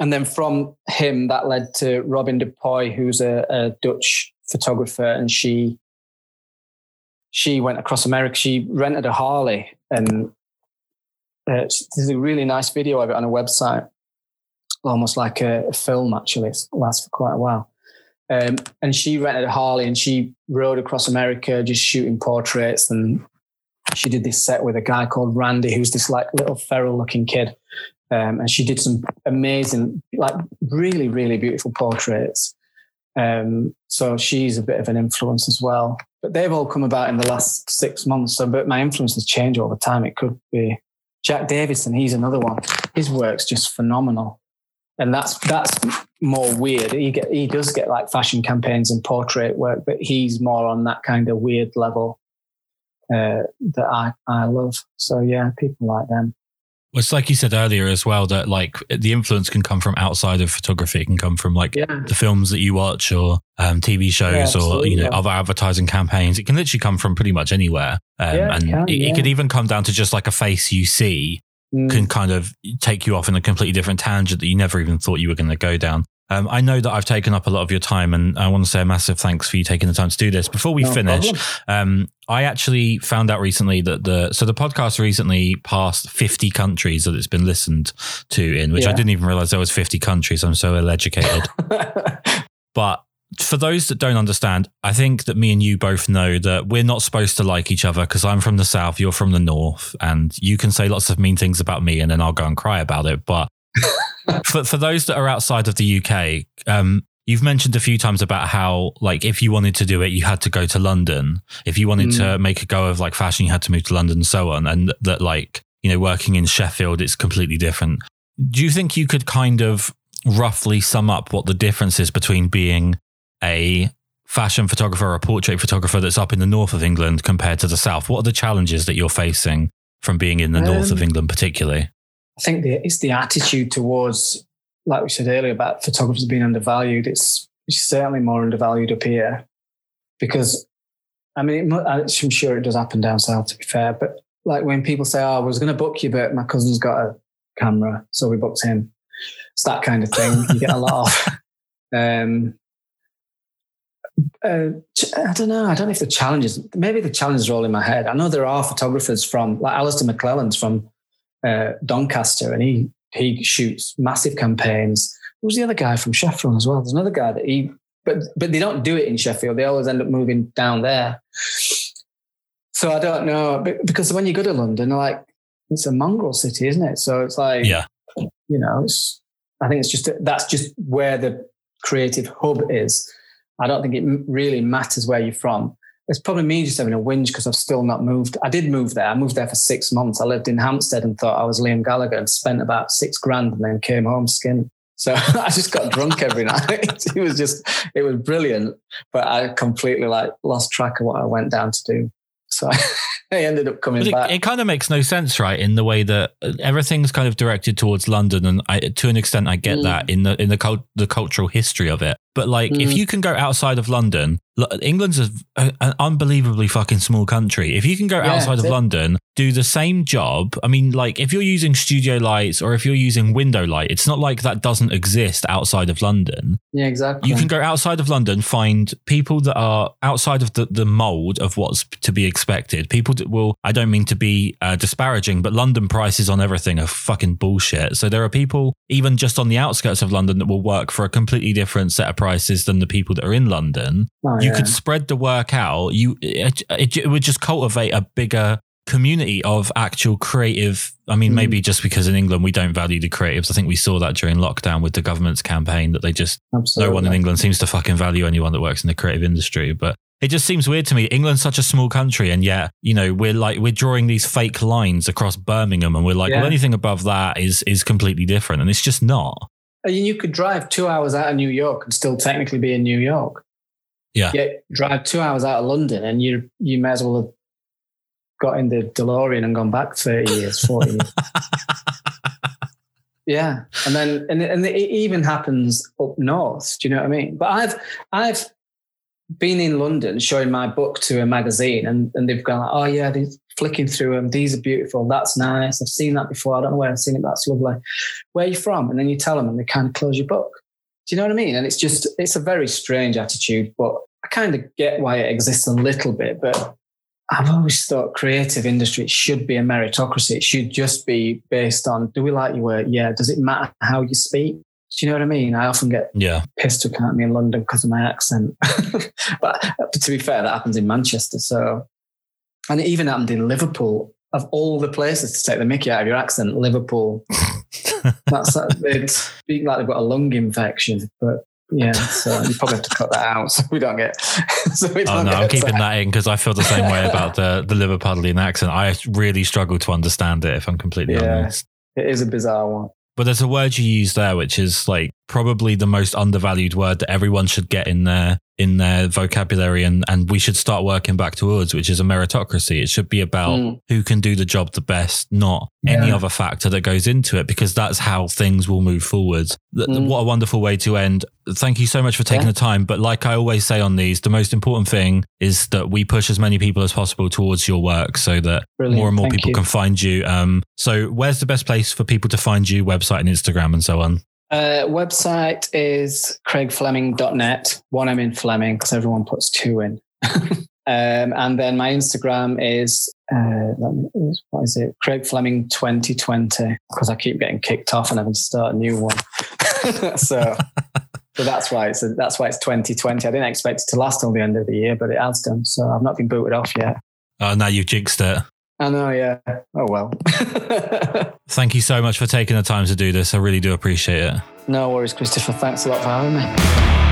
And then from him, that led to Robin Dupuy, who's a Dutch photographer, and she went across America. She rented a Harley, and there's a really nice video of it on a website, almost like a film, actually. It lasts for quite a while. And she rented a Harley and she rode across America just shooting portraits. And she did this set with a guy called Randy, who's this like little feral looking kid. And she did some amazing, like really, really beautiful portraits. So she's a bit of an influence as well. But they've all come about in the last 6 months. But my influences change all the time. It could be Jack Davidson. He's another one. His work's just phenomenal. And that's more weird. He does get like fashion campaigns and portrait work, but he's more on that kind of weird level that I love. So yeah, people like them. Well, it's like you said earlier as well, that like the influence can come from outside of photography. It can come from like the films that you watch or TV shows or, you know, other advertising campaigns. It can literally come from pretty much anywhere. It could even come down to just like a face you see. Can kind of take you off in a completely different tangent that you never even thought you were going to go down. I know that I've taken up a lot of your time, and I want to say a massive thanks for you taking the time to do this. Before we finish, I actually found out recently that the podcast recently passed 50 countries that it's been listened to in, which I didn't even realize there was 50 countries. I'm so ill-educated. But for those that don't understand, I think that me and you both know that we're not supposed to like each other because I'm from the south, you're from the north, and you can say lots of mean things about me and then I'll go and cry about it. But for those that are outside of the UK, you've mentioned a few times about how, like, if you wanted to do it, you had to go to London. If you wanted to make a go of like fashion, you had to move to London and so on. And that, like, you know, working in Sheffield, it's completely different. Do you think you could kind of roughly sum up what the difference is between being a fashion photographer or a portrait photographer that's up in the north of England compared to the south? What are the challenges that you're facing from being in the north of England particularly? I think it's the attitude towards, like we said earlier, about photographers being undervalued. It's certainly more undervalued up here because, I mean, I'm sure it does happen down south, to be fair, but like when people say, oh, I was going to book you, but my cousin's got a camera, so we booked him. It's that kind of thing. You get a lot of... I don't know. I don't know if the challenges... Maybe the challenges are all in my head. I know there are photographers from... Like Alistair McClellan's from Doncaster, and he shoots massive campaigns. Who's the other guy from Sheffield as well? There's another guy that he, but they don't do it in Sheffield. They always end up moving down there. So I don't know, because when you go to London, like, it's a mongrel city, isn't it? So it's like, yeah, you know, I think it's just, that's just where the creative hub is. I don't think it really matters where you're from. It's probably me just having a whinge because I've still not moved. I did move there. I moved there for 6 months. I lived in Hampstead and thought I was Liam Gallagher and spent about £6,000 and then came home skint. So I just got drunk every night. It was brilliant, but I completely like lost track of what I went down to do. So I ended up coming back. It kind of makes no sense, right? In the way that everything's kind of directed towards London. And to an extent, I get that in the cultural history of it. But like, if you can go outside of London, England's an unbelievably fucking small country. If you can go outside of London, do the same job. I mean, like if you're using studio lights or if you're using window light, it's not like that doesn't exist outside of London. Yeah, exactly. You can go outside of London, find people that are outside of the mold of what's to be expected. People that will, I don't mean to be disparaging, but London prices on everything are fucking bullshit. So there are people even just on the outskirts of London that will work for a completely different set of prices than the people that are in London. Oh, you could spread the work out. It would just cultivate a bigger community of actual creative. I mean, maybe just because in England we don't value the creatives. I think we saw that during lockdown with the government's campaign that they just no one in England seems to fucking value anyone that works in the creative industry. But it just seems weird to me. England's such a small country, and yet, you know, we're drawing these fake lines across Birmingham, and we're like, well, anything above that is completely different, and it's just not. I mean, you could drive 2 hours out of New York and still technically be in New York. Yeah. Drive 2 hours out of London, and you may as well have got in the DeLorean and gone back 30 years, 40 years. Yeah, and it even happens up north. Do you know what I mean? But I've been in London showing my book to a magazine, and they've gone, like, oh yeah, they're flicking through them. These are beautiful. That's nice. I've seen that before. I don't know where I've seen it. That's lovely. Where are you from? And then you tell them, and they kind of close your book. Do you know what I mean? And it's a very strange attitude, but I kind of get why it exists a little bit. But I've always thought creative industry should be a meritocracy. It should just be based on, do we like your work? Yeah. Does it matter how you speak? Do you know what I mean? I often get pissed to count me in London because of my accent. But to be fair, that happens in Manchester. So, and it even happened in Liverpool. Of all the places to take the mickey out of your accent, Liverpool. They speak like they've got a lung infection, but yeah, so you probably have to cut that out so we don't get... I'm keeping that in because I feel the same way about the Liverpudlian accent. I really struggle to understand it, if I'm completely honest. It is a bizarre one. But there's a word you use there, which is like probably the most undervalued word that everyone should get in their vocabulary, and we should start working back towards, which is a meritocracy. It should be about who can do the job the best, not any other factor that goes into it, because that's how things will move forward. What a wonderful way to end. Thank you so much for taking the time. But like I always say on these, the most important thing is that we push as many people as possible towards your work so that more and more people can find you. So where's the best place for people to find you? Website and Instagram and so on? Website is craigfleming.net. One I'm in Fleming because everyone puts two in. And then my Instagram is, what is it? Craig Fleming 2020, because I keep getting kicked off and having to start a new one. So So that's why it's 2020. I didn't expect it to last till the end of the year, but it has done. So I've not been booted off yet. Oh, now you've jinxed it. I know, yeah. Oh, well. Thank you so much for taking the time to do this. I really do appreciate it. No worries, Christopher. Thanks a lot for having me.